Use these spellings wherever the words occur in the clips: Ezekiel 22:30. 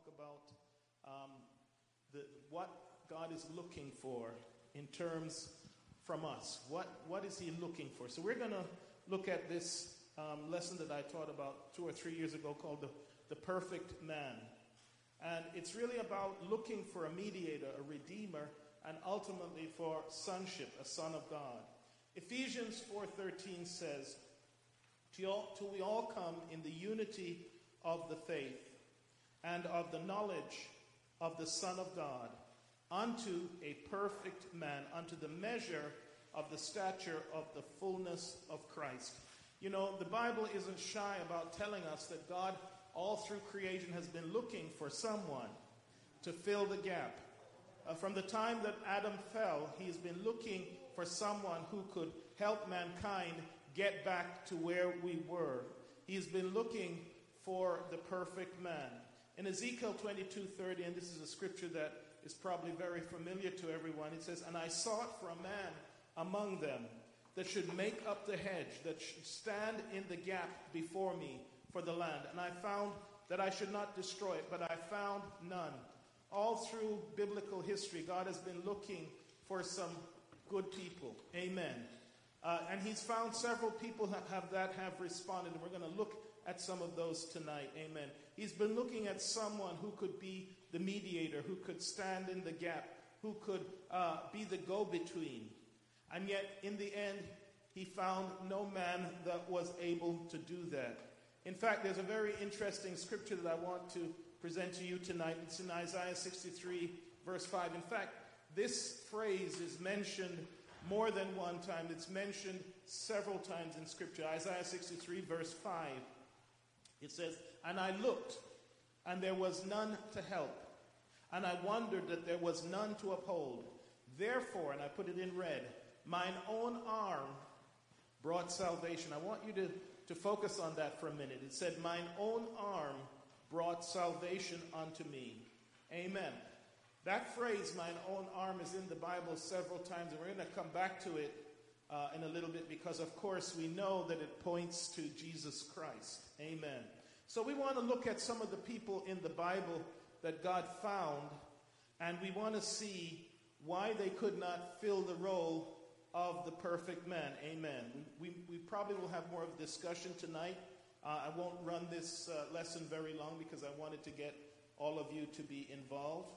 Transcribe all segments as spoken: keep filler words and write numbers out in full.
talk about um, the, what God is looking for in terms from us. What, what is he looking for? So we're going to look at this um, lesson that I taught about two or three years ago called the, the Perfect Man. And it's really about looking for a mediator, a redeemer, and ultimately for sonship, a son of God. Ephesians four thirteen says, till we all come in the unity of the faith and of the knowledge of the Son of God, unto a perfect man, unto the measure of the stature of the fullness of Christ. You know, the Bible isn't shy about telling us that God, all through creation, has been looking for someone to fill the gap. Uh, from the time that Adam fell, he has been looking for someone who could help mankind get back to where we were. He has been looking for the perfect man. In Ezekiel twenty-two thirty, and this is a scripture that is probably very familiar to everyone, it says, "And I sought for a man among them that should make up the hedge, that should stand in the gap before me for the land. And I found that I should not destroy it, but I found none." All through biblical history, God has been looking for some good people. Amen. Uh, and he's found several people that have, that have responded. And we're going to look at some of those tonight. Amen. He's been looking at someone who could be the mediator, who could stand in the gap, who could uh, be the go-between. And yet, in the end, he found no man that was able to do that. In fact, there's a very interesting scripture that I want to present to you tonight. It's in Isaiah sixty-three, verse five. In fact, this phrase is mentioned more than one time. It's mentioned several times in scripture. Isaiah sixty-three, verse five. It says, "And I looked, and there was none to help. And I wondered that there was none to uphold. Therefore," and I put it in red, "mine own arm brought salvation." I want you to, to focus on that for a minute. It said, "Mine own arm brought salvation unto me." Amen. That phrase, "mine own arm," is in the Bible several times. And we're going to come back to it uh, in a little bit because, of course, we know that it points to Jesus Christ. Amen. So we want to look at some of the people in the Bible that God found, and we want to see why they could not fill the role of the perfect man. Amen. We, we probably will have more of a discussion tonight. Uh, I won't run this uh, lesson very long because I wanted to get all of you to be involved.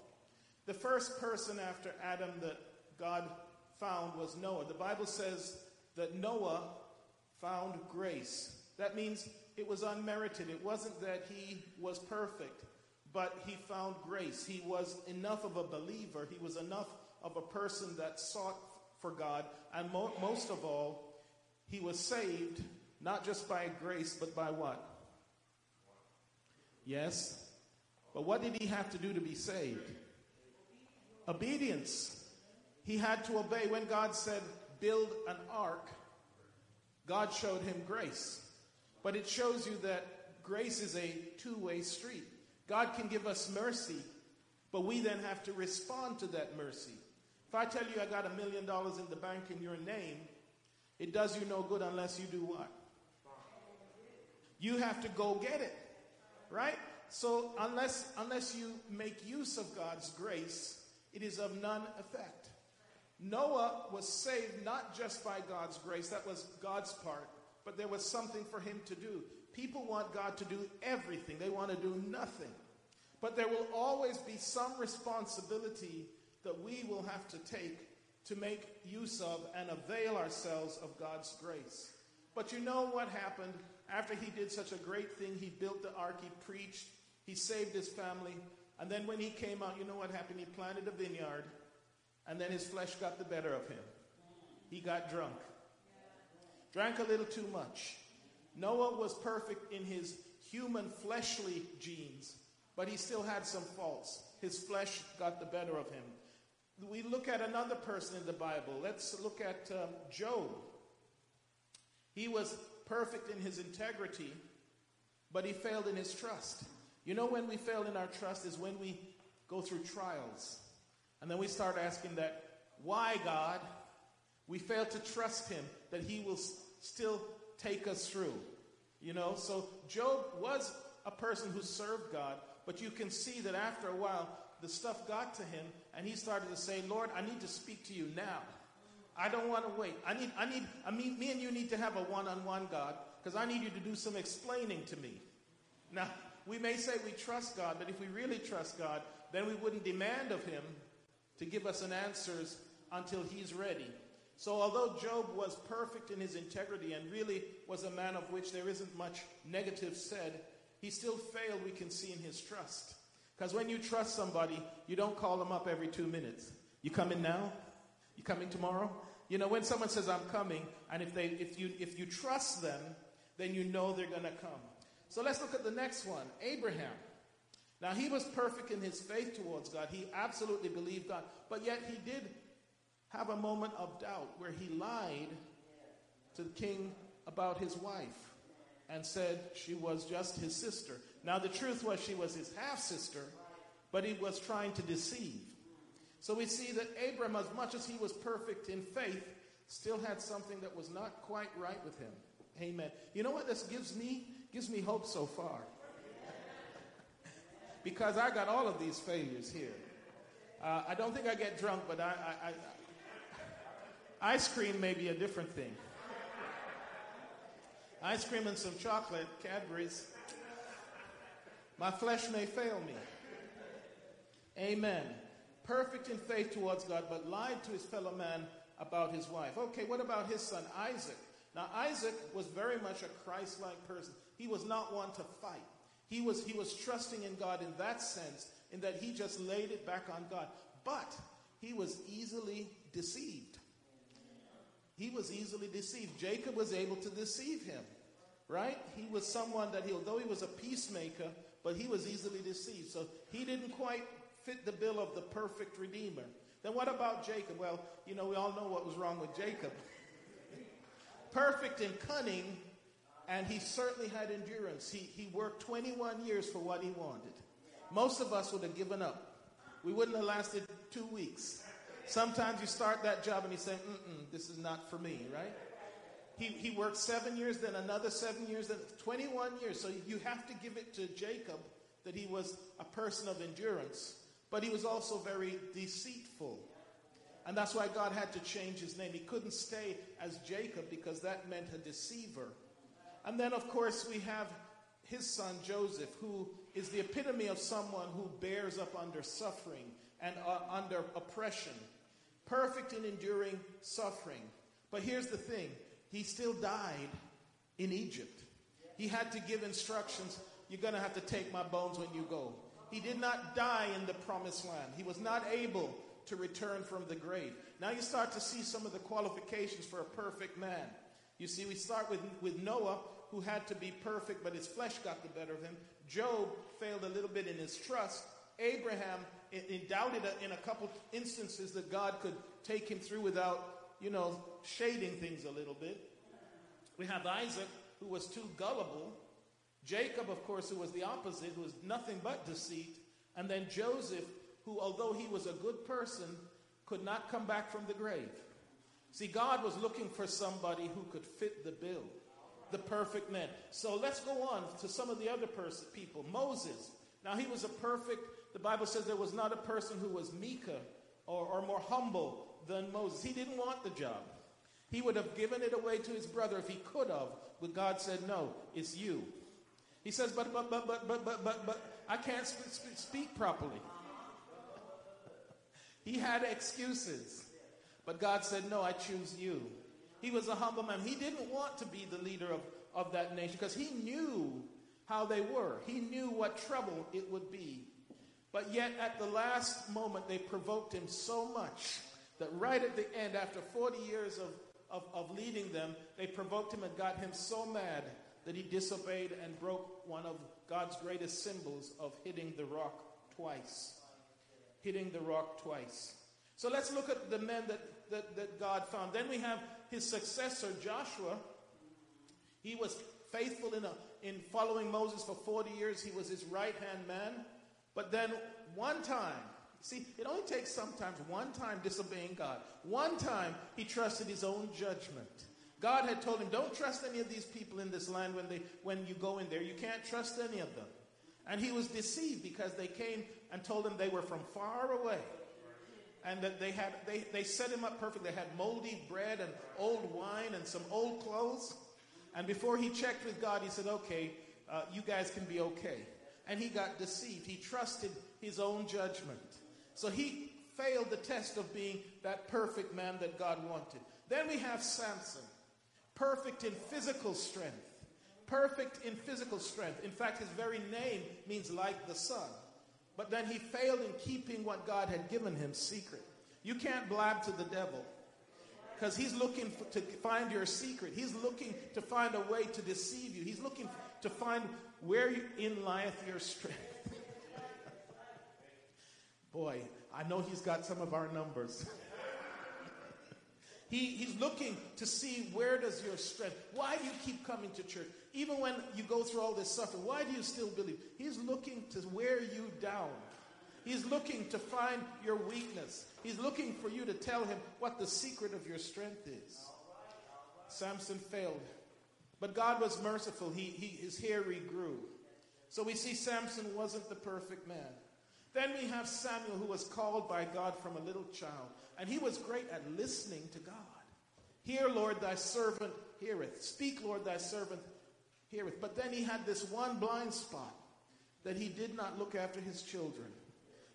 The first person after Adam that God found was Noah. The Bible says that Noah found grace. That means it was unmerited. It wasn't that he was perfect, but he found grace. He was enough of a believer. He was enough of a person that sought for God. And mo- most of all, he was saved, not just by grace, but by what? Yes. But what did he have to do to be saved? Obedience. He had to obey. When God said, "Build an ark," God showed him grace. But it shows you that grace is a two-way street. God can give us mercy, but we then have to respond to that mercy. If I tell you I got a million dollars in the bank in your name, it does you no good unless you do what? You have to go get it, right? So unless, unless you make use of God's grace, it is of none effect. Noah was saved not just by God's grace. That was God's part. But there was something for him to do. People want God to do everything. They want to do nothing. But there will always be some responsibility that we will have to take to make use of and avail ourselves of God's grace. But you know what happened? After he did such a great thing, he built the ark, he preached, he saved his family. And then when he came out, you know what happened? He planted a vineyard, and then his flesh got the better of him. He got drunk. Drank a little too much. Noah was perfect in his human fleshly genes, but he still had some faults. His flesh got the better of him. We look at another person in the Bible. Let's look at um, Job. He was perfect in his integrity, but he failed in his trust. You know when we fail in our trust is when we go through trials. And then we start asking that, why God? We fail to trust him that he will still take us through, you know. So Job was a person who served God, but you can see that after a while, the stuff got to him, and he started to say, Lord, I need to speak to you now. I don't want to wait. I need, I need, I mean, me and you need to have a one-on-one, God, because I need you to do some explaining to me. Now, we may say we trust God, but if we really trust God, then we wouldn't demand of him to give us an answers until he's ready. So although Job was perfect in his integrity and really was a man of which there isn't much negative said, he still failed, we can see, in his trust. Because when you trust somebody, you don't call them up every two minutes. You coming now? You coming tomorrow? You know, when someone says, I'm coming, and if they, if you, if you trust them, then you know they're going to come. So let's look at the next one, Abraham. Now, he was perfect in his faith towards God. He absolutely believed God. But yet he did have a moment of doubt where he lied to the king about his wife and said she was just his sister. Now, the truth was she was his half-sister, but he was trying to deceive. So we see that Abraham, as much as he was perfect in faith, still had something that was not quite right with him. Amen. You know what this gives me? Gives me hope so far. Because I got all of these failures here. Uh, I don't think I get drunk, but I, I, I, ice cream may be a different thing. Ice cream and some chocolate, Cadbury's. My flesh may fail me. Amen. Perfect in faith towards God, but lied to his fellow man about his wife. Okay, what about his son Isaac? Now, Isaac was very much a Christ-like person. He was not one to fight. He was, he was trusting in God in that sense, in that he just laid it back on God. But he was easily deceived. He was easily deceived. Jacob was able to deceive him, right? He was someone that, he, although he was a peacemaker, but he was easily deceived. So he didn't quite fit the bill of the perfect redeemer. Then what about Jacob? Well, you know, we all know what was wrong with Jacob. Perfect and cunning, and he certainly had endurance. He, he worked twenty-one years for what he wanted. Most of us would have given up. We wouldn't have lasted two weeks. Sometimes you start that job and you say, mm-mm, this is not for me, right? He, he worked seven years, then another seven years, then twenty-one years. So you have to give it to Jacob that he was a person of endurance, but he was also very deceitful. And that's why God had to change his name. He couldn't stay as Jacob because that meant a deceiver. And then, of course, we have his son Joseph, who is the epitome of someone who bears up under suffering and uh, under oppression. Perfect in enduring suffering. But here's the thing. He still died in Egypt. He had to give instructions. You're going to have to take my bones when you go. He did not die in the promised land. He was not able to return from the grave. Now you start to see some of the qualifications for a perfect man. You see, we start with, with Noah, who had to be perfect, but his flesh got the better of him. Job failed a little bit in his trust. Abraham it, it doubted in a couple instances that God could take him through without, you know, shading things a little bit. We have Isaac, who was too gullible. Jacob, of course, who was the opposite, who was nothing but deceit. And then Joseph, who, although he was a good person, could not come back from the grave. See, God was looking for somebody who could fit the bill, the perfect man. So let's go on to some of the other person, people. Moses. Now, he was a perfect, the Bible says there was not a person who was meeker or, or more humble than Moses. He didn't want the job. He would have given it away to his brother if he could have, but God said, no, it's you. He says, but, but, but, but, but, but, but, but, I can't sp- sp- speak properly. He had excuses, but God said, no, I choose you. He was a humble man. He didn't want to be the leader of, of that nation because he knew how they were. He knew what trouble it would be. But yet at the last moment, they provoked him so much that right at the end, after forty years of, of, of leading them, they provoked him and got him so mad that he disobeyed and broke one of God's greatest symbols of hitting the rock twice. Hitting the rock twice. So let's look at the men that, that, that God found. Then we have his successor, Joshua. He was faithful in, a, in following Moses for forty years. He was his right-hand man. But then one time, see, it only takes sometimes one time disobeying God. One time, he trusted his own judgment. God had told him, don't trust any of these people in this land when, they, when you go in there. You can't trust any of them. And he was deceived because they came and told him they were from far away. And that they had they, they set him up perfectly. They had moldy bread and old wine and some old clothes. And before he checked with God, he said, okay, uh, you guys can be okay. And he got deceived. He trusted his own judgment. So he failed the test of being that perfect man that God wanted. Then we have Samson, perfect in physical strength. Perfect in physical strength. In fact, his very name means like the sun. But then he failed in keeping what God had given him secret. You can't blab to the devil, because he's looking for, to find your secret. He's looking to find a way to deceive you. He's looking to find where you, in lieth your strength. Boy, I know he's got some of our numbers. He, he's looking to see, where does your strength, why do you keep coming to church? Even when you go through all this suffering, why do you still believe? He's looking to wear you down. He's looking to find your weakness. He's looking for you to tell him what the secret of your strength is. Samson failed. But God was merciful. He, he, his hair regrew. So we see Samson wasn't the perfect man. Then we have Samuel, who was called by God from a little child. And he was great at listening to God. Hear, Lord, thy servant heareth. Speak, Lord, thy servant heareth. But then he had this one blind spot, that he did not look after his children.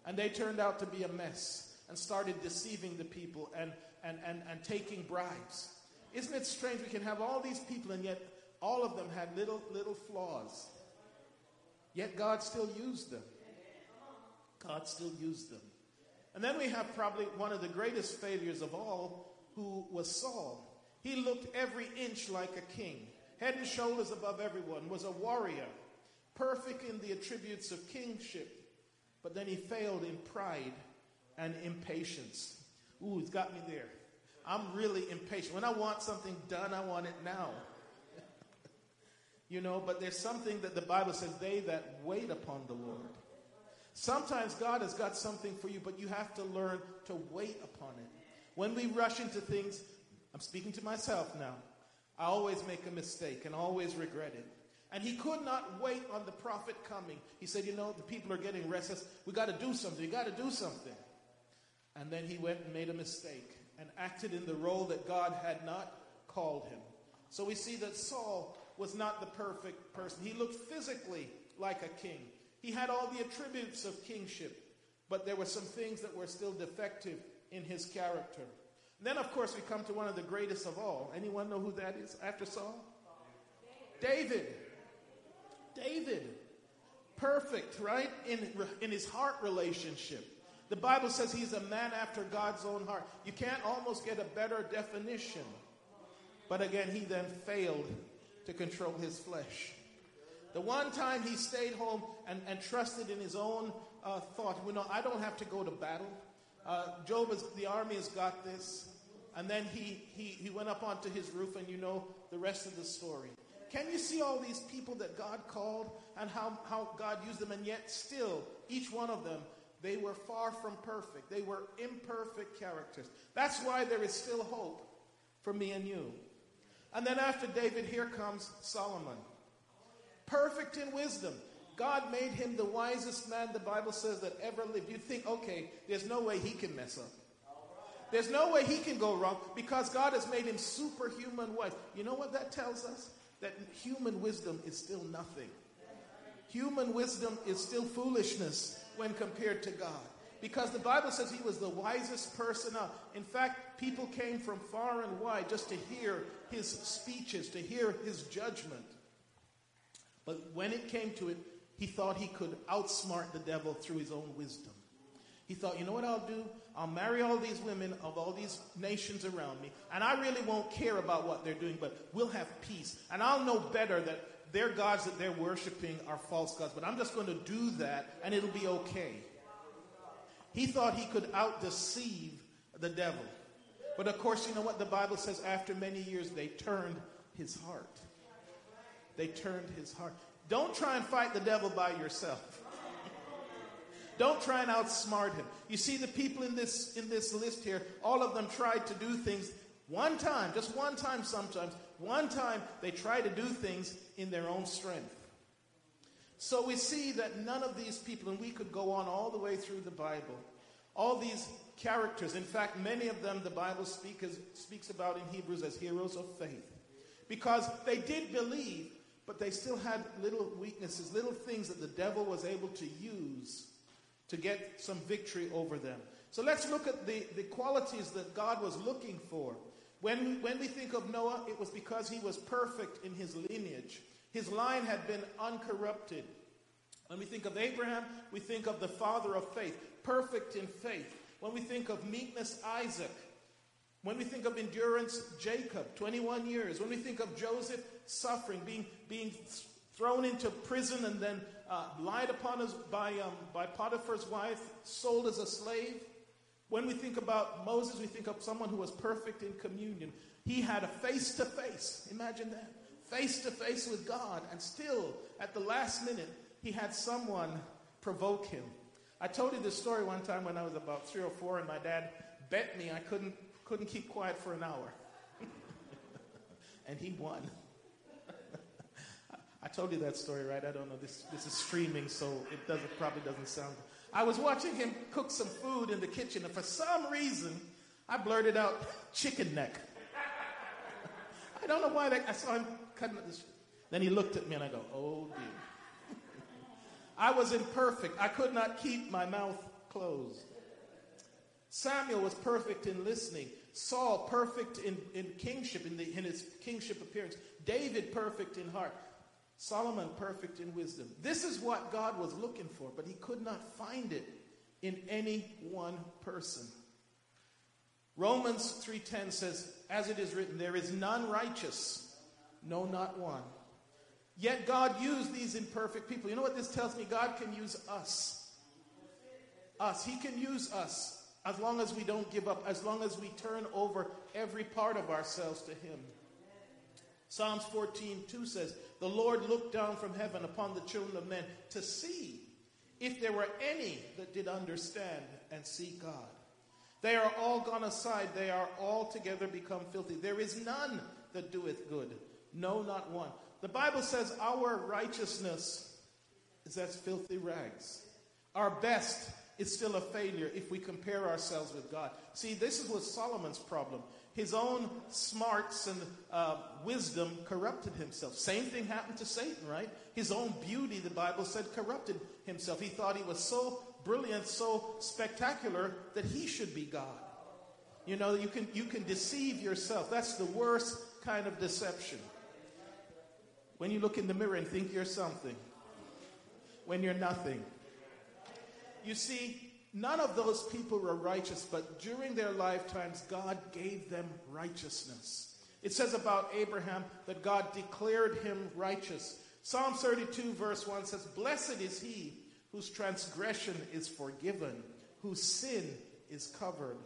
And they turned out to be a mess and started deceiving the people and, and, and, and taking bribes. Isn't it strange? We can have all these people, and yet all of them had little, little flaws. Yet God still used them. God still used them. And then we have probably one of the greatest failures of all, who was Saul. He looked every inch like a king, head and shoulders above everyone, was a warrior, perfect in the attributes of kingship. But then he failed in pride and impatience. Ooh, it's got me there. I'm really impatient. When I want something done, I want it now. You know, but there's something that the Bible says, they that wait upon the Lord. Sometimes God has got something for you, but you have to learn to wait upon it. When we rush into things, I'm speaking to myself now, I always make a mistake and always regret it. And he could not wait on the prophet coming. He said, you know, the people are getting restless. We got to do something. You got to do something. And then he went and made a mistake and acted in the role that God had not called him. So we see that Saul was not the perfect person. He looked physically like a king. He had all the attributes of kingship, but there were some things that were still defective in his character. And then, of course, we come to one of the greatest of all. Anyone know who that is after Saul? David. David. Perfect, right? In, in his heart relationship. The Bible says he's a man after God's own heart. You can't almost get a better definition. But again, he then failed to control his flesh. The one time he stayed home and, and trusted in his own uh, thought. Well, no, I don't have to go to battle. Uh, Job, is, the army has got this. And then he, he, he went up onto his roof, and you know the rest of the story. Can you see all these people that God called and how, how God used them? And yet still, each one of them, they were far from perfect. They were imperfect characters. That's why there is still hope for me and you. And then after David, here comes Solomon. Perfect in wisdom. God made him the wisest man, the Bible says, that ever lived. You'd think, okay, there's no way he can mess up. There's no way he can go wrong, because God has made him superhuman wise. You know what that tells us? That human wisdom is still nothing. Human wisdom is still foolishness when compared to God. Because the Bible says he was the wisest person out. In fact, people came from far and wide just to hear his speeches, to hear his judgment. But when it came to it, he thought he could outsmart the devil through his own wisdom. He thought, you know what I'll do? I'll marry all these women of all these nations around me, and I really won't care about what they're doing, but we'll have peace. And I'll know better that their gods that they're worshiping are false gods, but I'm just going to do that, and it'll be okay. He thought he could out-deceive the devil. But of course, you know what the Bible says? After many years, they turned his heart. They turned his heart. Don't try and fight the devil by yourself. Don't try and outsmart him. You see the people in this in this list here, all of them tried to do things one time, just one time sometimes. One time they try to do things in their own strength. So we see that none of these people, and we could go on all the way through the Bible, all these characters, in fact, many of them the Bible speak as, speaks about in Hebrews as heroes of faith. Because they did believe, but they still had little weaknesses, little things that the devil was able to use to get some victory over them. So let's look at the, the qualities that God was looking for. When we, when we think of Noah, it was because he was perfect in his lineage. His line had been uncorrupted. When we think of Abraham, we think of the father of faith, perfect in faith. When we think of meekness, Isaac. When we think of endurance, Jacob, twenty-one years. When we think of Joseph, suffering, being being thrown into prison and then uh, lied upon as, by, um, by Potiphar's wife, sold as a slave. When we think about Moses, we think of someone who was perfect in communion. He had a face-to-face, imagine that, face-to-face with God. And still, at the last minute, he had someone provoke him. I told you this story one time when I was about three or four, and my dad bet me I couldn't couldn't keep quiet for an hour. And he won. I told you that story, right? I don't know. This this is streaming, so it doesn't probably doesn't sound good. I was watching him cook some food in the kitchen, and for some reason, I blurted out chicken neck. I don't know why. They, I saw him cutting up this. Then he looked at me, and I go, oh, dear. I was imperfect. I could not keep my mouth closed. Samuel was perfect in listening. Saul, perfect in, in kingship, in, the, in his kingship appearance. David, perfect in heart. Solomon, perfect in wisdom. This is what God was looking for, but he could not find it in any one person. Romans three ten says, as it is written, there is none righteous, no, not one. Yet God used these imperfect people. You know what this tells me? God can use us. Us. He can use us as long as we don't give up, as long as we turn over every part of ourselves to him. Psalms fourteen two says, the Lord looked down from heaven upon the children of men to see if there were any that did understand and seek God. They are all gone aside. They are altogether become filthy. There is none that doeth good. No, not one. The Bible says our righteousness is as filthy rags. Our best is still a failure if we compare ourselves with God. See, this is what Solomon's problem. His own smarts and uh, wisdom corrupted himself. Same thing happened to Satan, right? His own beauty, the Bible said, corrupted himself. He thought he was so brilliant, so spectacular, that he should be God. You know, you can, you can deceive yourself. That's the worst kind of deception. When you look in the mirror and think you're something, when you're nothing. You see, none of those people were righteous, but during their lifetimes, God gave them righteousness. It says about Abraham that God declared him righteous. Psalm thirty-two verse one says, blessed is he whose transgression is forgiven, whose sin is covered.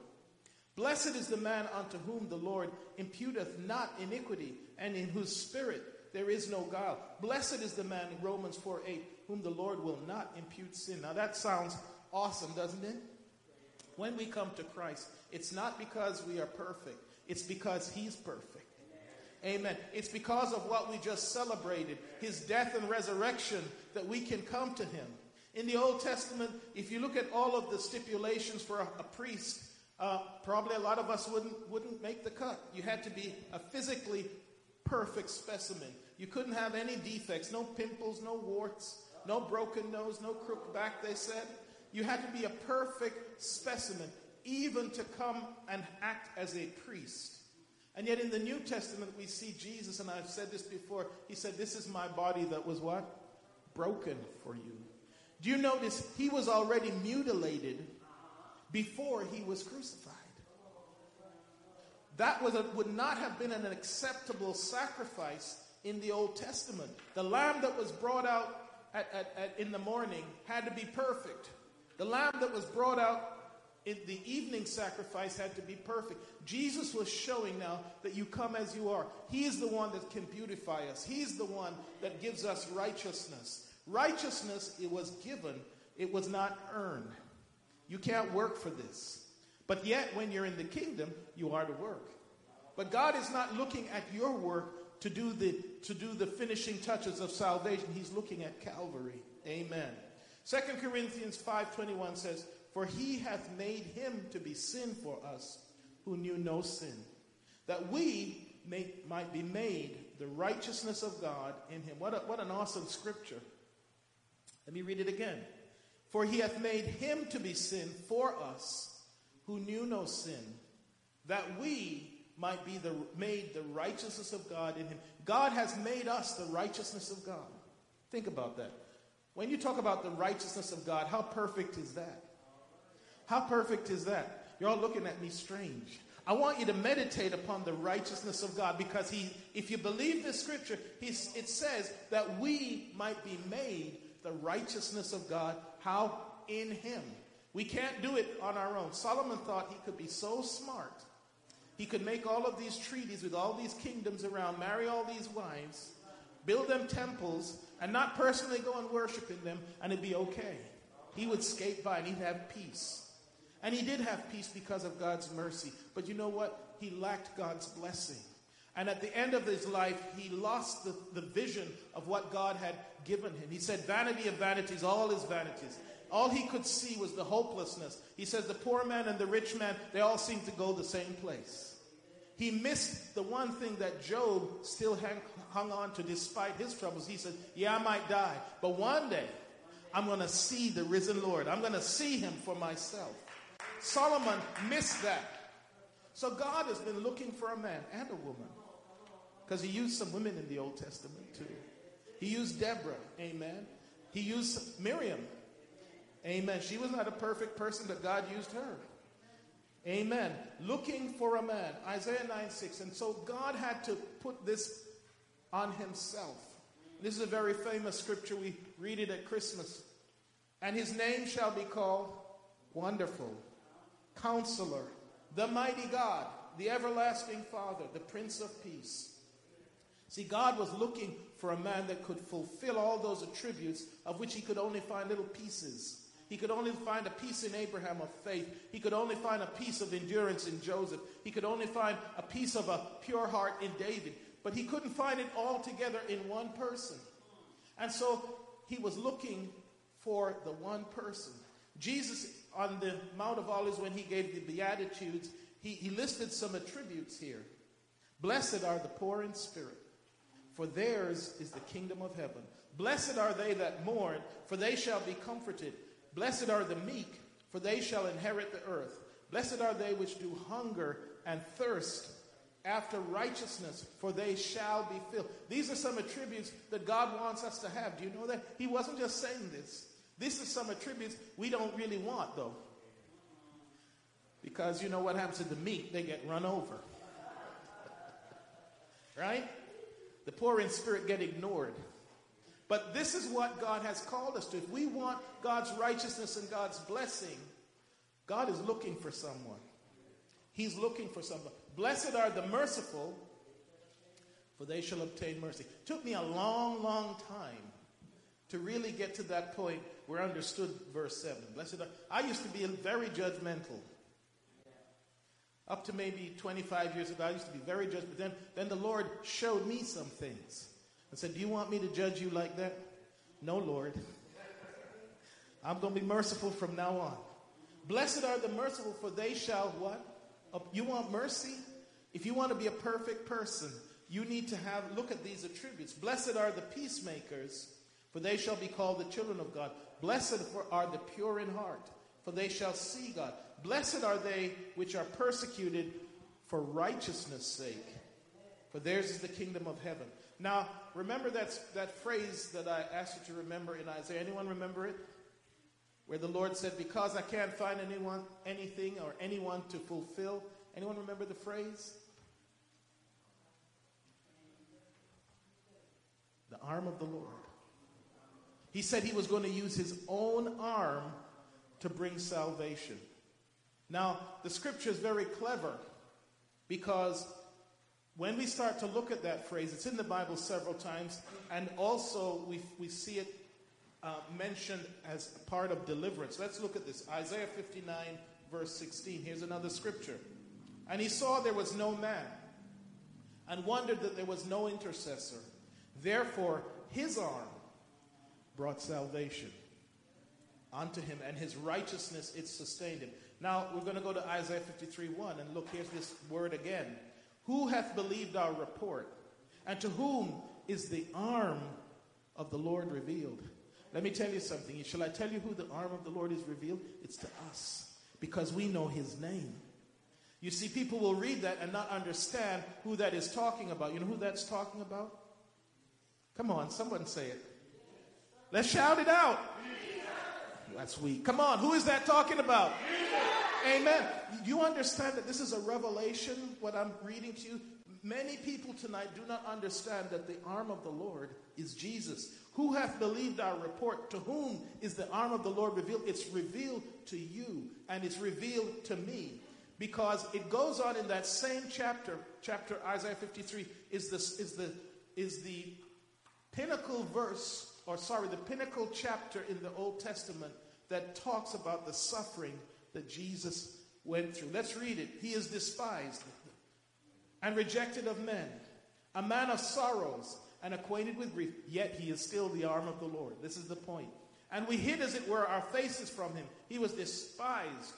Blessed is the man unto whom the Lord imputeth not iniquity, and in whose spirit there is no guile. Blessed is the man, Romans four eight, whom the Lord will not impute sin. Now that sounds awesome, doesn't it? When we come to Christ, it's not because we are perfect. It's because he's perfect. Amen. It's because of what we just celebrated, his death and resurrection, that we can come to him. In the Old Testament, if you look at all of the stipulations for a, a priest, uh, probably a lot of us wouldn't, wouldn't make the cut. You had to be a physically perfect specimen. You couldn't have any defects, no pimples, no warts, no broken nose, no crooked back, they said. You had to be a perfect specimen even to come and act as a priest. And yet in the New Testament we see Jesus, and I've said this before, he said, this is my body that was what? Broken for you. Do you notice he was already mutilated before he was crucified? That was a, would not have been an acceptable sacrifice in the Old Testament. The lamb that was brought out at, at, at, in the morning had to be perfect. The lamb that was brought out in the evening sacrifice had to be perfect. Jesus was showing now that you come as you are. He is the one that can beautify us. He's the one that gives us righteousness. Righteousness, it was given. It was not earned. You can't work for this. But yet, when you're in the kingdom, you are to work. But God is not looking at your work to do the, to do the finishing touches of salvation. He's looking at Calvary. Amen. Second Corinthians five twenty-one says, "For he hath made him to be sin for us, who knew no sin, that we may, might be made the righteousness of God in him." What, a, what an awesome scripture. Let me read it again. "For he hath made him to be sin for us, who knew no sin, that we might be the, made the righteousness of God in him." God has made us the righteousness of God. Think about that. When you talk about the righteousness of God, how perfect is that? How perfect is that? You're all looking at me strange. I want you to meditate upon the righteousness of God, because he, if you believe this scripture, he's, it says that we might be made the righteousness of God. How? In him. We can't do it on our own. Solomon thought he could be so smart. He could make all of these treaties with all these kingdoms around, marry all these wives, build them temples, and not personally go and worship in them, and it'd be okay. He would skate by and he'd have peace. And he did have peace because of God's mercy. But you know what? He lacked God's blessing. And at the end of his life, he lost the, the vision of what God had given him. He said, "Vanity of vanities, all is vanities." All he could see was the hopelessness. He says the poor man and the rich man, they all seem to go the same place. He missed the one thing that Job still hang, hung on to despite his troubles. He said, "Yeah, I might die, but one day I'm going to see the risen Lord. I'm going to see him for myself." Solomon missed that. So God has been looking for a man and a woman, because he used some women in the Old Testament too. He used Deborah, amen. He used Miriam, amen. She was not a perfect person, but God used her, amen. Looking for a man, Isaiah nine six. And so God had to put this on himself. This is a very famous scripture. We read it at Christmas. "And his name shall be called Wonderful, Counselor, the Mighty God, the Everlasting Father, the Prince of Peace." See, God was looking for a man that could fulfill all those attributes, of which he could only find little pieces. He could only find a piece in Abraham of faith. He could only find a piece of endurance in Joseph. He could only find a piece of a pure heart in David. But he couldn't find it all together in one person. And so he was looking for the one person. Jesus, on the Mount of Olives, when he gave the Beatitudes, he, he listed some attributes here. "Blessed are the poor in spirit, for theirs is the kingdom of heaven. Blessed are they that mourn, for they shall be comforted. Blessed are the meek, for they shall inherit the earth. Blessed are they which do hunger and thirst after righteousness, for they shall be filled." These are some attributes that God wants us to have. Do you know that? He wasn't just saying this. This is some attributes we don't really want, though. Because you know what happens to the meek? They get run over. Right? The poor in spirit get ignored. But this is what God has called us to. If we want God's righteousness and God's blessing, God is looking for someone. He's looking for someone. "Blessed are the merciful, for they shall obtain mercy." Took me a long, long time to really get to that point where I understood verse seven. Blessed are, I used to be very judgmental. Up to maybe twenty-five years ago, I used to be very judgmental. But then, then the Lord showed me some things and said, "Do you want me to judge you like that?" "No, Lord." "I'm going to be merciful from now on." "Blessed are the merciful, for they shall" what? You want mercy? If you want to be a perfect person, you need to have look at these attributes. "Blessed are the peacemakers, for they shall be called the children of God. Blessed are the pure in heart, for they shall see God. Blessed are they which are persecuted for righteousness' sake, for theirs is the kingdom of heaven." Now, remember that, that phrase that I asked you to remember in Isaiah. Anyone remember it? Where the Lord said, "Because I can't find anyone, anything or anyone to fulfill." Anyone remember the phrase? The arm of the Lord. He said he was going to use his own arm to bring salvation. Now, the scripture is very clever, because when we start to look at that phrase, it's in the Bible several times, and also we, we see it uh, mentioned as part of deliverance. Let's look at this. Isaiah fifty-nine, verse sixteen. Here's another scripture. "And he saw there was no man, and wondered that there was no intercessor. Therefore, his arm brought salvation unto him, and his righteousness, it sustained him. Now, we're going to go to Isaiah fifty-three one, and look, here's this word again. Who hath believed our report? And to whom is the arm of the Lord revealed? Let me tell you something. Shall I tell you who the arm of the Lord is revealed? It's to us, because we know his name. You see, people will read that and not understand who that is talking about. You know who that's talking about? Come on, someone say it. Let's shout it out. That's weak. Come on, who is that talking about? Amen. You understand that this is a revelation, what I'm reading to you? Many people tonight do not understand that the arm of the Lord is Jesus. Who hath believed our report? To whom is the arm of the Lord revealed? It's revealed to you, and it's revealed to me. Because it goes on in that same chapter, chapter Isaiah fifty-three, is the, is the, is the pinnacle verse, or sorry, the pinnacle chapter in the Old Testament that talks about the suffering that Jesus went through. Let's read it. He is despised and rejected of men, a man of sorrows and acquainted with grief, yet he is still the arm of the Lord. This is the point. And we hid, as it were, our faces from him. He was despised,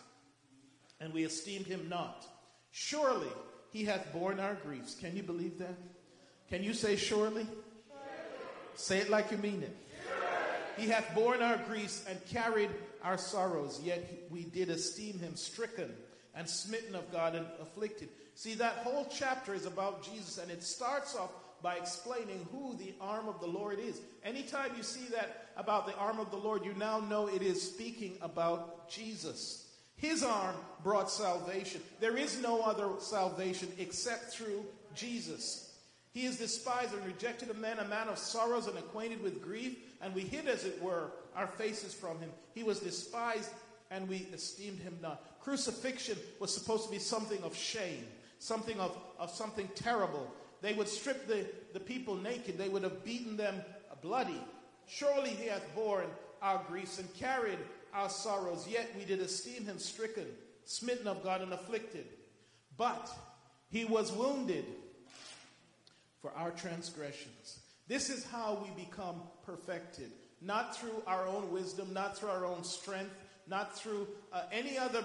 and we esteemed him not. Surely he hath borne our griefs. Can you believe that? Can you say surely? Surely. Say it like you mean it. Surely. He hath borne our griefs and carried our sorrows, yet we did esteem him stricken and smitten of God and afflicted. See, that whole chapter is about Jesus, and it starts off by explaining who the arm of the Lord is. Anytime you see that about the arm of the Lord, you now know it is speaking about Jesus. His arm brought salvation. There is no other salvation except through Jesus. He is despised and rejected of men, a man of sorrows and acquainted with grief, and we hid, as it were, our faces from him. He was despised, and we esteemed him not. Crucifixion was supposed to be something of shame, something of, of something terrible. They would strip the, the people naked. They would have beaten them bloody. Surely he hath borne our griefs and carried our sorrows, yet we did esteem him stricken, smitten of God, and afflicted. But he was wounded for our transgressions. This is how we become perfected. Not through our own wisdom, not through our own strength, not through uh, any other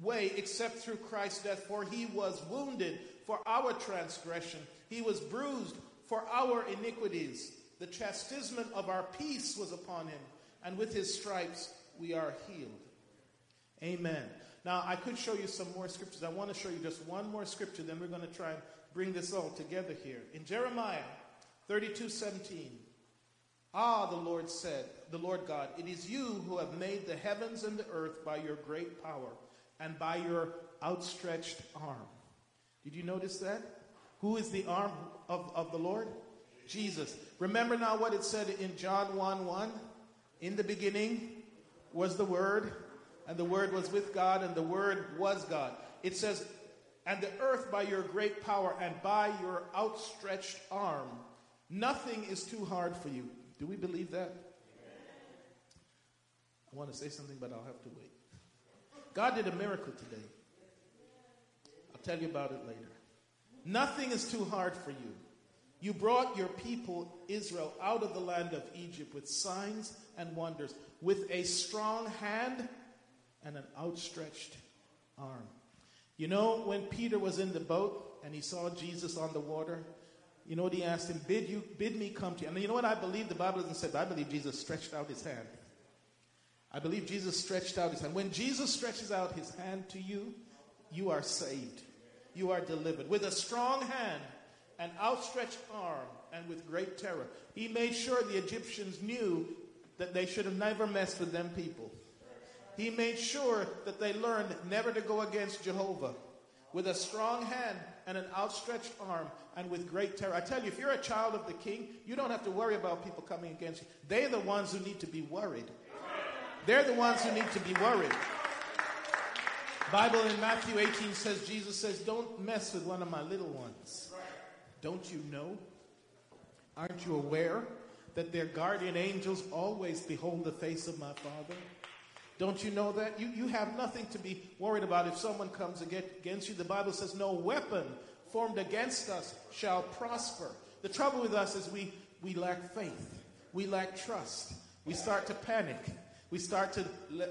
way except through Christ's death. For he was wounded for our transgression. He was bruised for our iniquities. The chastisement of our peace was upon him, and with his stripes we are healed. Amen. Now, I could show you some more scriptures. I want to show you just one more scripture, then we're going to try and bring this all together here. In Jeremiah thirty-two seventeen, Ah, the Lord said, the Lord God, it is you who have made the heavens and the earth by your great power and by your outstretched arm. Did you notice that? Who is the arm of, of the Lord? Jesus. Remember now what it said in John one one. In the beginning was the Word, and the Word was with God, and the Word was God. It says, and the earth by your great power and by your outstretched arm. Nothing is too hard for you. Do we believe that? I want to say something, but I'll have to wait. God did a miracle today. I'll tell you about it later. Nothing is too hard for you. You brought your people, Israel, out of the land of Egypt with signs and wonders, with a strong hand and an outstretched arm. You know, when Peter was in the boat and he saw Jesus on the water, you know what he asked him? Bid you, bid me come to you. I mean, you know what I believe? The Bible doesn't say, but I believe Jesus stretched out his hand. I believe Jesus stretched out his hand. When Jesus stretches out his hand to you, you are saved. You are delivered. With a strong hand, an outstretched arm, and with great terror. He made sure the Egyptians knew that they should have never messed with them people. He made sure that they learned never to go against Jehovah. With a strong hand and an outstretched arm and with great terror. I tell you, if you're a child of the King, you don't have to worry about people coming against you. They're the ones who need to be worried. They're the ones who need to be worried. Bible in Matthew eighteen says, Jesus says, don't mess with one of my little ones. Don't you know? Aren't you aware that their guardian angels always behold the face of my Father? Don't you know that? You, you have nothing to be worried about if someone comes against you. The Bible says, no weapon formed against us shall prosper. The trouble with us is we, we lack faith. We lack trust. We start to panic. We start to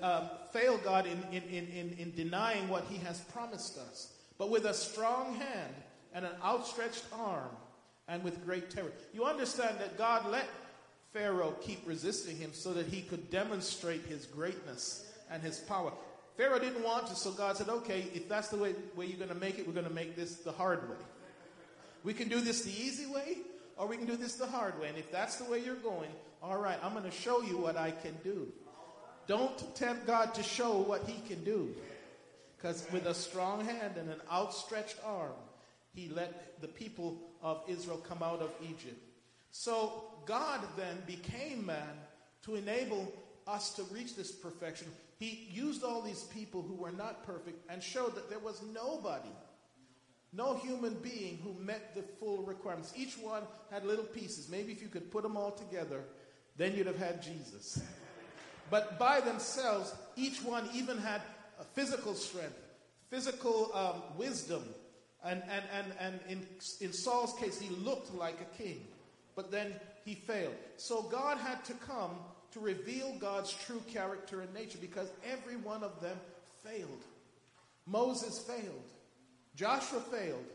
um, fail God in, in, in, in denying what he has promised us. But with a strong hand and an outstretched arm and with great terror. You understand that God let Pharaoh keep resisting him so that he could demonstrate his greatness and his power. Pharaoh didn't want to, so God said, okay, if that's the way, way you're going to make it, we're going to make this the hard way. We can do this the easy way, or we can do this the hard way. And if that's the way you're going, all right, I'm going to show you what I can do. Don't tempt God to show what he can do. Because with a strong hand and an outstretched arm, he let the people of Israel come out of Egypt. So God then became man to enable us to reach this perfection. He used all these people who were not perfect and showed that there was nobody, no human being who met the full requirements. Each one had little pieces. Maybe if you could put them all together, then you'd have had Jesus. But by themselves, each one even had a physical strength, physical um, wisdom. And, and, and, and in, in Saul's case, he looked like a king. But then he failed. So God had to come to reveal God's true character and nature, because every one of them failed. Moses failed. Joshua failed.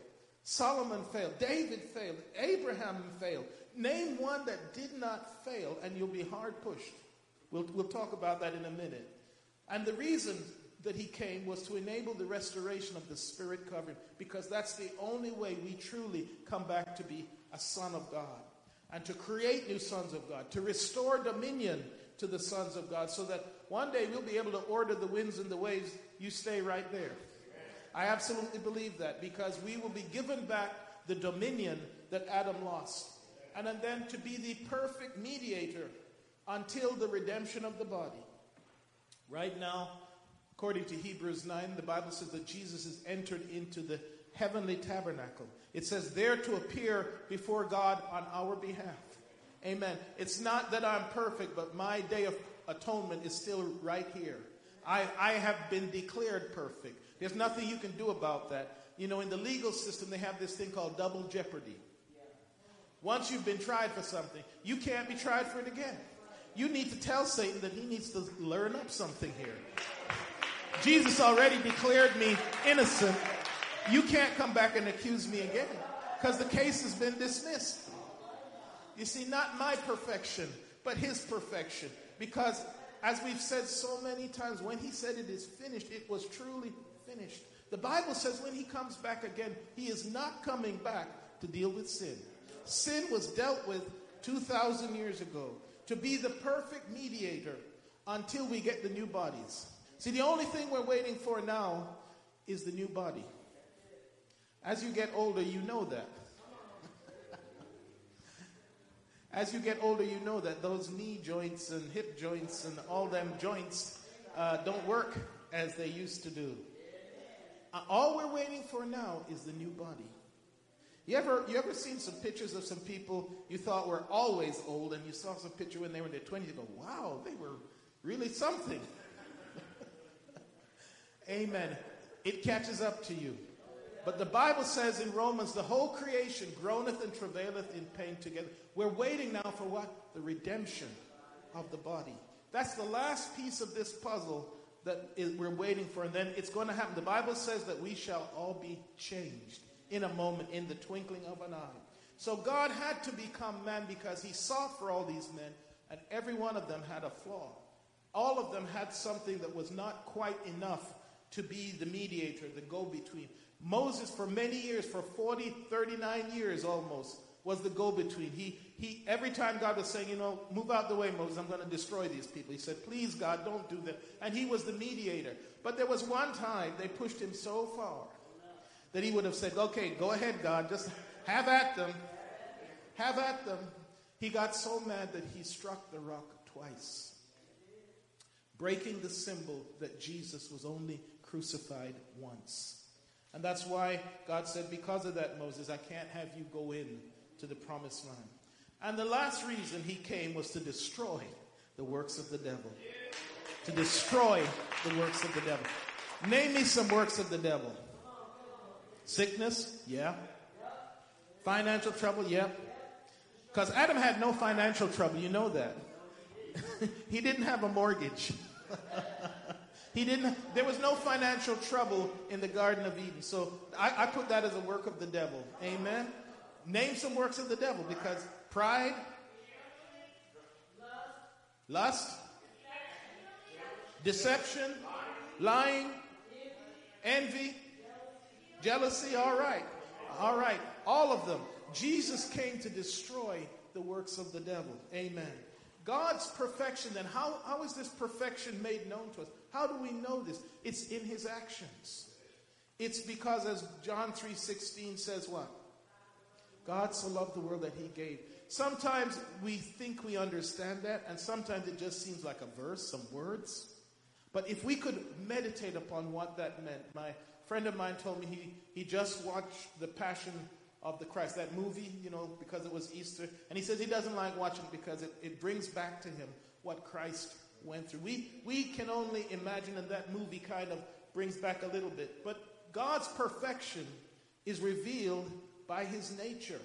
Solomon failed. David failed. Abraham failed. Name one that did not fail and you'll be hard pushed. We'll, we'll talk about that in a minute. And the reason that he came was to enable the restoration of the spirit covering, because that's the only way we truly come back to be a son of God. And to create new sons of God, to restore dominion to the sons of God, so that one day we'll be able to order the winds and the waves, you stay right there. I absolutely believe that, because we will be given back the dominion that Adam lost. And then to be the perfect mediator until the redemption of the body. Right now, according to Hebrews nine, the Bible says that Jesus is entered into the heavenly tabernacle. It says there to appear before God on our behalf. Amen. It's not that I'm perfect, but my day of atonement is still right here. I, I have been declared perfect. There's nothing you can do about that. You know, in the legal system, they have this thing called double jeopardy. Once you've been tried for something, you can't be tried for it again. You need to tell Satan that he needs to learn up something here. Jesus already declared me innocent. You can't come back and accuse me again, because the case has been dismissed. You see, not my perfection, but his perfection. Because as we've said so many times, when he said it is finished, it was truly finished. The Bible says when he comes back again, he is not coming back to deal with sin. Sin was dealt with two thousand years ago, to be the perfect mediator until we get the new bodies. See, the only thing we're waiting for now is the new body. As you get older, you know that. As you get older, you know that those knee joints and hip joints and all them joints uh, don't work as they used to do. Uh, all we're waiting for now is the new body. You ever you ever seen some pictures of some people you thought were always old, and you saw some picture when they were in their twenties, you go, wow, they were really something. Amen. It catches up to you. But the Bible says in Romans, the whole creation groaneth and travaileth in pain together. We're waiting now for what? The redemption of the body. That's the last piece of this puzzle that is, we're waiting for. And then it's going to happen. The Bible says that we shall all be changed in a moment, in the twinkling of an eye. So God had to become man because he sought for all these men. And every one of them had a flaw. All of them had something that was not quite enough to be the mediator, the go-between. Moses, for many years, for forty, thirty-nine years almost, was the go-between. He, he, every time God was saying, you know, move out the way, Moses, I'm going to destroy these people. He said, please, God, don't do that. And he was the mediator. But there was one time they pushed him so far that he would have said, okay, go ahead, God, just have at them. Have at them. He got so mad that he struck the rock twice, breaking the symbol that Jesus was only crucified once. And that's why God said, because of that, Moses, I can't have you go in to the promised land. And the last reason he came was to destroy the works of the devil. To destroy the works of the devil. Name me some works of the devil. Sickness? Yeah. Financial trouble? Yeah. Because Adam had no financial trouble. You know that. He didn't have a mortgage. He didn't. There was no financial trouble in the Garden of Eden. So I, I put that as a work of the devil. Amen. Name some works of the devil, because pride, lust, deception, lying, envy, jealousy. All right. All right. All of them. Jesus came to destroy the works of the devil. Amen. God's perfection, then, how, how is this perfection made known to us? How do we know this? It's in his actions. It's because, as John three sixteen says, what? God so loved the world that he gave. Sometimes we think we understand that, and sometimes it just seems like a verse, some words. But if we could meditate upon what that meant. My friend of mine told me he, he just watched The Passion of the Christ, that movie, you know, because it was Easter. And he says he doesn't like watching it because it, it brings back to him what Christ went through. We, we can only imagine, and that movie kind of brings back a little bit. But God's perfection is revealed by his nature.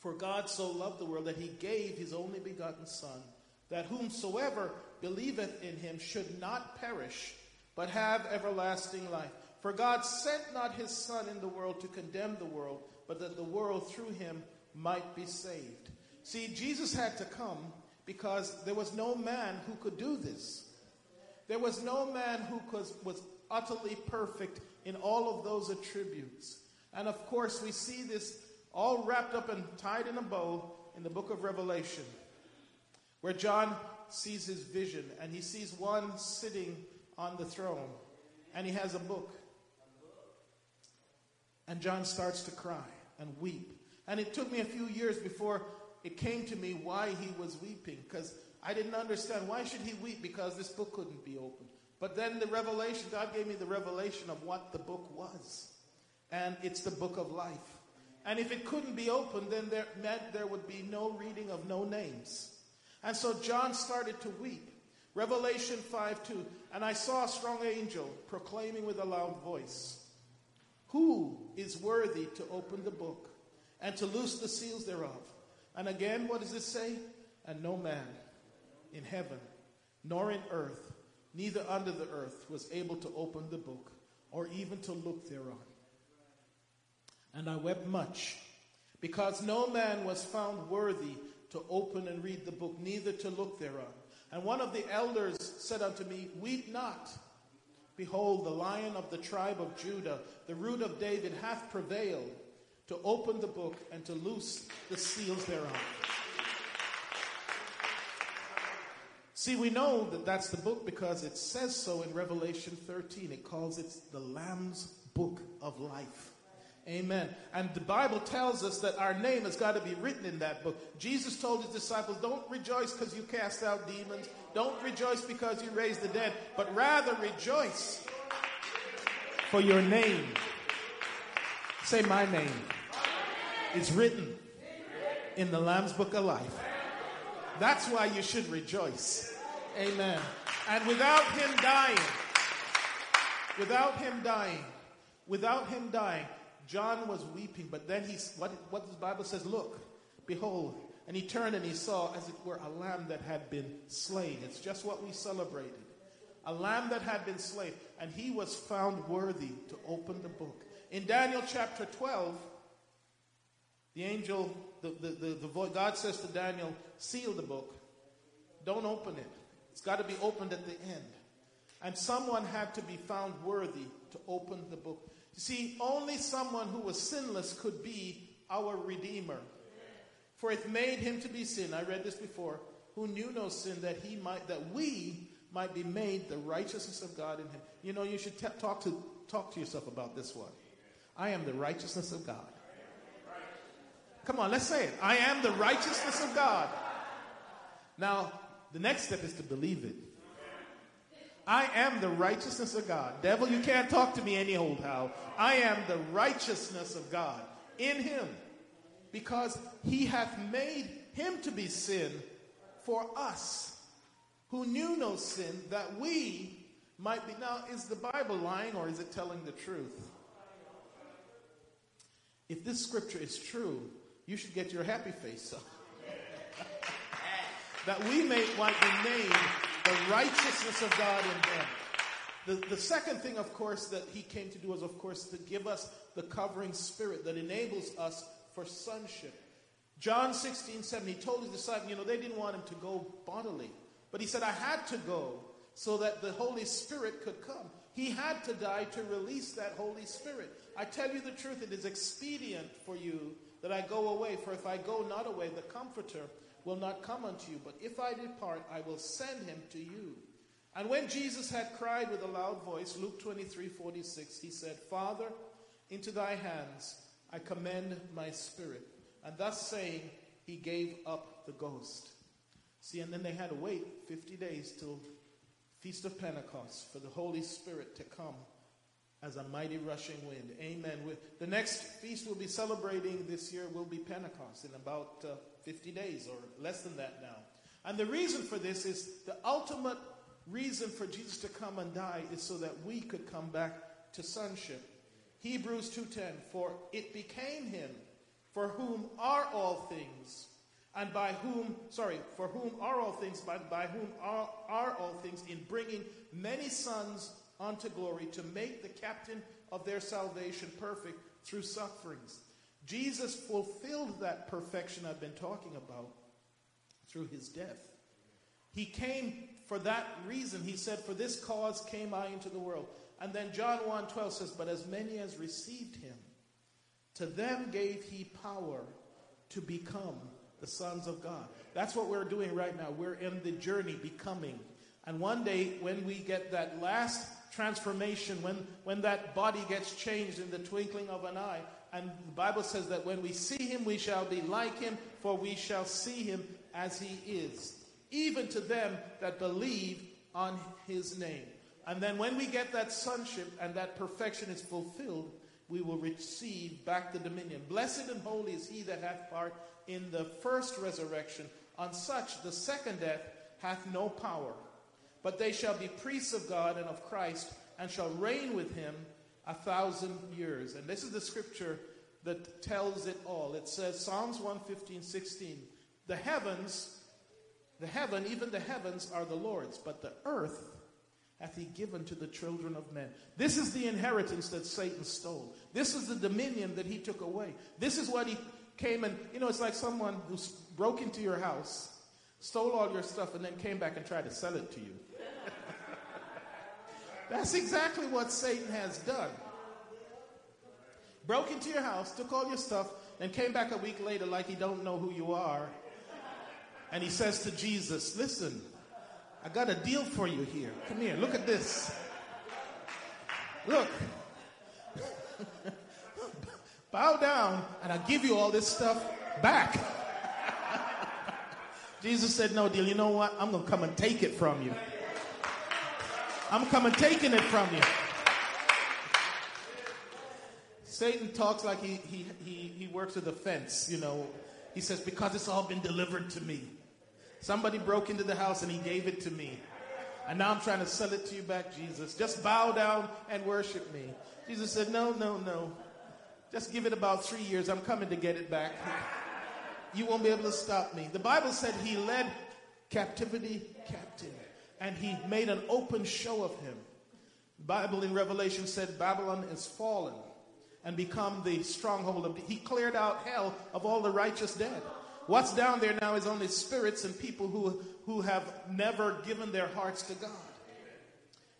For God so loved the world that he gave his only begotten Son, that whomsoever believeth in him should not perish, but have everlasting life. For God sent not his Son in the world to condemn the world, but that the world through him might be saved. See, Jesus had to come because there was no man who could do this. There was no man who was, was utterly perfect in all of those attributes. And of course, we see this all wrapped up and tied in a bow in the book of Revelation, where John sees his vision, and he sees one sitting on the throne, and he has a book. And John starts to cry and weep. And it took me a few years before it came to me why he was weeping, because I didn't understand. Why should he weep? Because this book couldn't be opened. But then the revelation, God gave me the revelation of what the book was. And it's the book of life. And if it couldn't be opened, then there meant there would be no reading of no names. And so John started to weep. Revelation five two. And I saw a strong angel proclaiming with a loud voice, "Who is worthy to open the book and to loose the seals thereof?" And again, what does it say? "And no man in heaven, nor in earth, neither under the earth, was able to open the book, or even to look thereon. And I wept much, because no man was found worthy to open and read the book, neither to look thereon. And one of the elders said unto me, Weep not. Behold, the Lion of the tribe of Judah, the Root of David, hath prevailed to open the book and to loose the seals thereof." See, we know that that's the book because it says so in Revelation thirteen. It calls it the Lamb's Book of Life. Amen. And the Bible tells us that our name has got to be written in that book. Jesus told his disciples, don't rejoice because you cast out demons. Don't rejoice because you raised the dead. But rather rejoice for your name. Say, my name is written in the Lamb's Book of Life. That's why you should rejoice. Amen. And without him dying, without him dying, without him dying, John was weeping, but then he, what, what the Bible says, look, behold, and he turned and he saw, as it were, a lamb that had been slain. It's just what we celebrated. A lamb that had been slain, and he was found worthy to open the book. In Daniel chapter twelve, the angel, the, the, the, the voice, God says to Daniel, seal the book. Don't open it. It's got to be opened at the end. And someone had to be found worthy to open the book. See, only someone who was sinless could be our Redeemer. For it made him to be sin, I read this before, who knew no sin, that he might, that we might be made the righteousness of God in him. You know, you should t- talk to talk to yourself about this one. I am the righteousness of God. Come on, let's say it. I am the righteousness of God. Now, the next step is to believe it. I am the righteousness of God. Devil, you can't talk to me any old how. I am the righteousness of God in him, because he hath made him to be sin for us, who knew no sin, that we might be. Now, is the Bible lying, or is it telling the truth? If this scripture is true, you should get your happy face up. that we may might be made the righteousness of God in them. The, the second thing, of course, that he came to do is, of course, to give us the covering spirit that enables us for sonship. John sixteen seven, he told his disciples, you know, they didn't want him to go bodily. But he said, I had to go so that the Holy Spirit could come. He had to die to release that Holy Spirit. I tell you the truth, it is expedient for you that I go away. For if I go not away, the Comforter will not come unto you. But if I depart, I will send him to you. And when Jesus had cried with a loud voice, Luke twenty-three forty-six, he said, Father, into thy hands I commend my spirit. And thus saying, he gave up the ghost. See, and then they had to wait fifty days till Feast of Pentecost for the Holy Spirit to come as a mighty rushing wind. Amen. With the next feast we'll be celebrating this year will be Pentecost in about uh, fifty days or less than that now. And the reason for this is the ultimate reason for Jesus to come and die is so that we could come back to sonship. Hebrews two ten, for it became him for whom are all things. And by whom, sorry, for whom are all things, but by whom are, are all things, in bringing many sons unto glory, to make the captain of their salvation perfect through sufferings. Jesus fulfilled that perfection I've been talking about through his death. He came for that reason. He said, for this cause came I into the world. And then John one twelve says, but as many as received him, to them gave he power to become the sons of God. That's what we're doing right now. We're in the journey becoming. And one day when we get that last transformation, when, when that body gets changed in the twinkling of an eye, and the Bible says that when we see him, we shall be like him, for we shall see him as he is, even to them that believe on his name. And then when we get that sonship and that perfection is fulfilled, we will receive back the dominion. Blessed and holy is he that hath part in the first resurrection. On such the second death hath no power. But they shall be priests of God and of Christ, and shall reign with him a thousand years. And this is the scripture that tells it all. It says, Psalms one fifteen, sixteen, The heavens, the heaven, even the heavens are the Lord's, but the earth hath he given to the children of men. This is the inheritance that Satan stole. This is the dominion that he took away. This is what he came and, you know, it's like someone who broke into your house, stole all your stuff, and then came back and tried to sell it to you. That's exactly what Satan has done. Broke into your house, took all your stuff, and came back a week later like he don't know who you are. And he says to Jesus, listen, I got a deal for you here. Come here, look at this. Look. Bow down and I'll give you all this stuff back. Jesus said, no deal. You know what? I'm going to come and take it from you. I'm coming taking it from you. Satan talks like he, he, he, he works with a fence, you know. He says, because it's all been delivered to me. Somebody broke into the house and he gave it to me. And now I'm trying to sell it to you back, Jesus. Just bow down and worship me. Jesus said, no, no, no. Just give it about three years. I'm coming to get it back. You won't be able to stop me. The Bible said he led captivity captive. And he made an open show of him. The Bible in Revelation said Babylon is fallen and become the stronghold of. He cleared out hell of all the righteous dead. What's down there now is only spirits and people who, who have never given their hearts to God.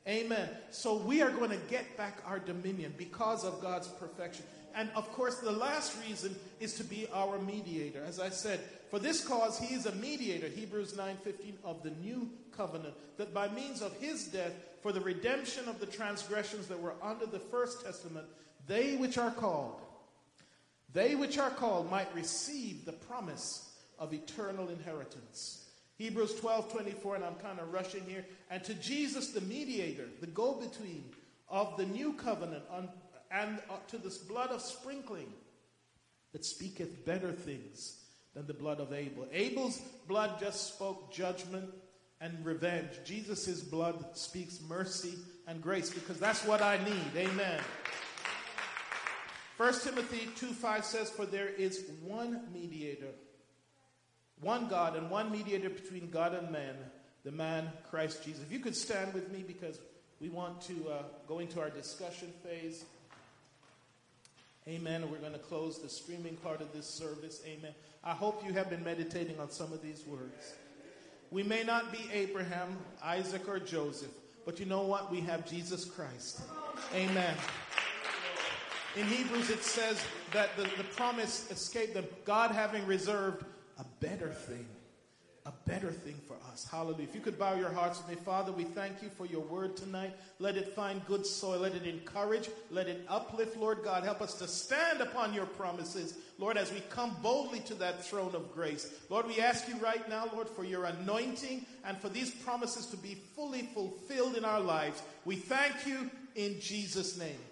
Amen. So we are going to get back our dominion because of God's perfection. And of course, the last reason is to be our mediator. As I said, for this cause, he is a mediator, Hebrews nine fifteen, of the new covenant, that by means of his death, for the redemption of the transgressions that were under the first testament, they which are called, they which are called might receive the promise of eternal inheritance. Hebrews twelve twenty-four, and I'm kind of rushing here, and to Jesus, the mediator, the go-between of the new covenant, on and to this blood of sprinkling that speaketh better things than the blood of Abel. Abel's blood just spoke judgment and revenge. Jesus' blood speaks mercy and grace, because that's what I need. Amen. First Timothy two five says, for there is one mediator one God and one mediator between God and man, the man Christ Jesus. If you could stand with me, because we want to uh, go into our discussion phase. Amen. We're going to close the streaming part of this service. Amen. I hope you have been meditating on some of these words. We may not be Abraham, Isaac, or Joseph, but you know what? We have Jesus Christ. Amen. In Hebrews it says that the, the promise escaped them. God having reserved a better thing, a better thing for us. Hallelujah. If you could bow your hearts with me. Father, we thank you for your word tonight. Let it find good soil. Let it encourage. Let it uplift. Lord God, help us to stand upon your promises. Lord, as we come boldly to that throne of grace. Lord, we ask you right now, Lord, for your anointing and for these promises to be fully fulfilled in our lives. We thank you in Jesus' name.